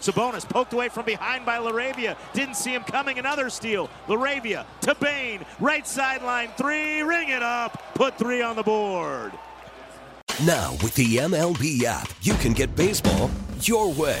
Sabonis poked away from behind by Laravia. Didn't see him coming. Another steal. Laravia to Bain. Right sideline three. Ring it up. Put three on the board. Now with the MLB app, you can get baseball your way.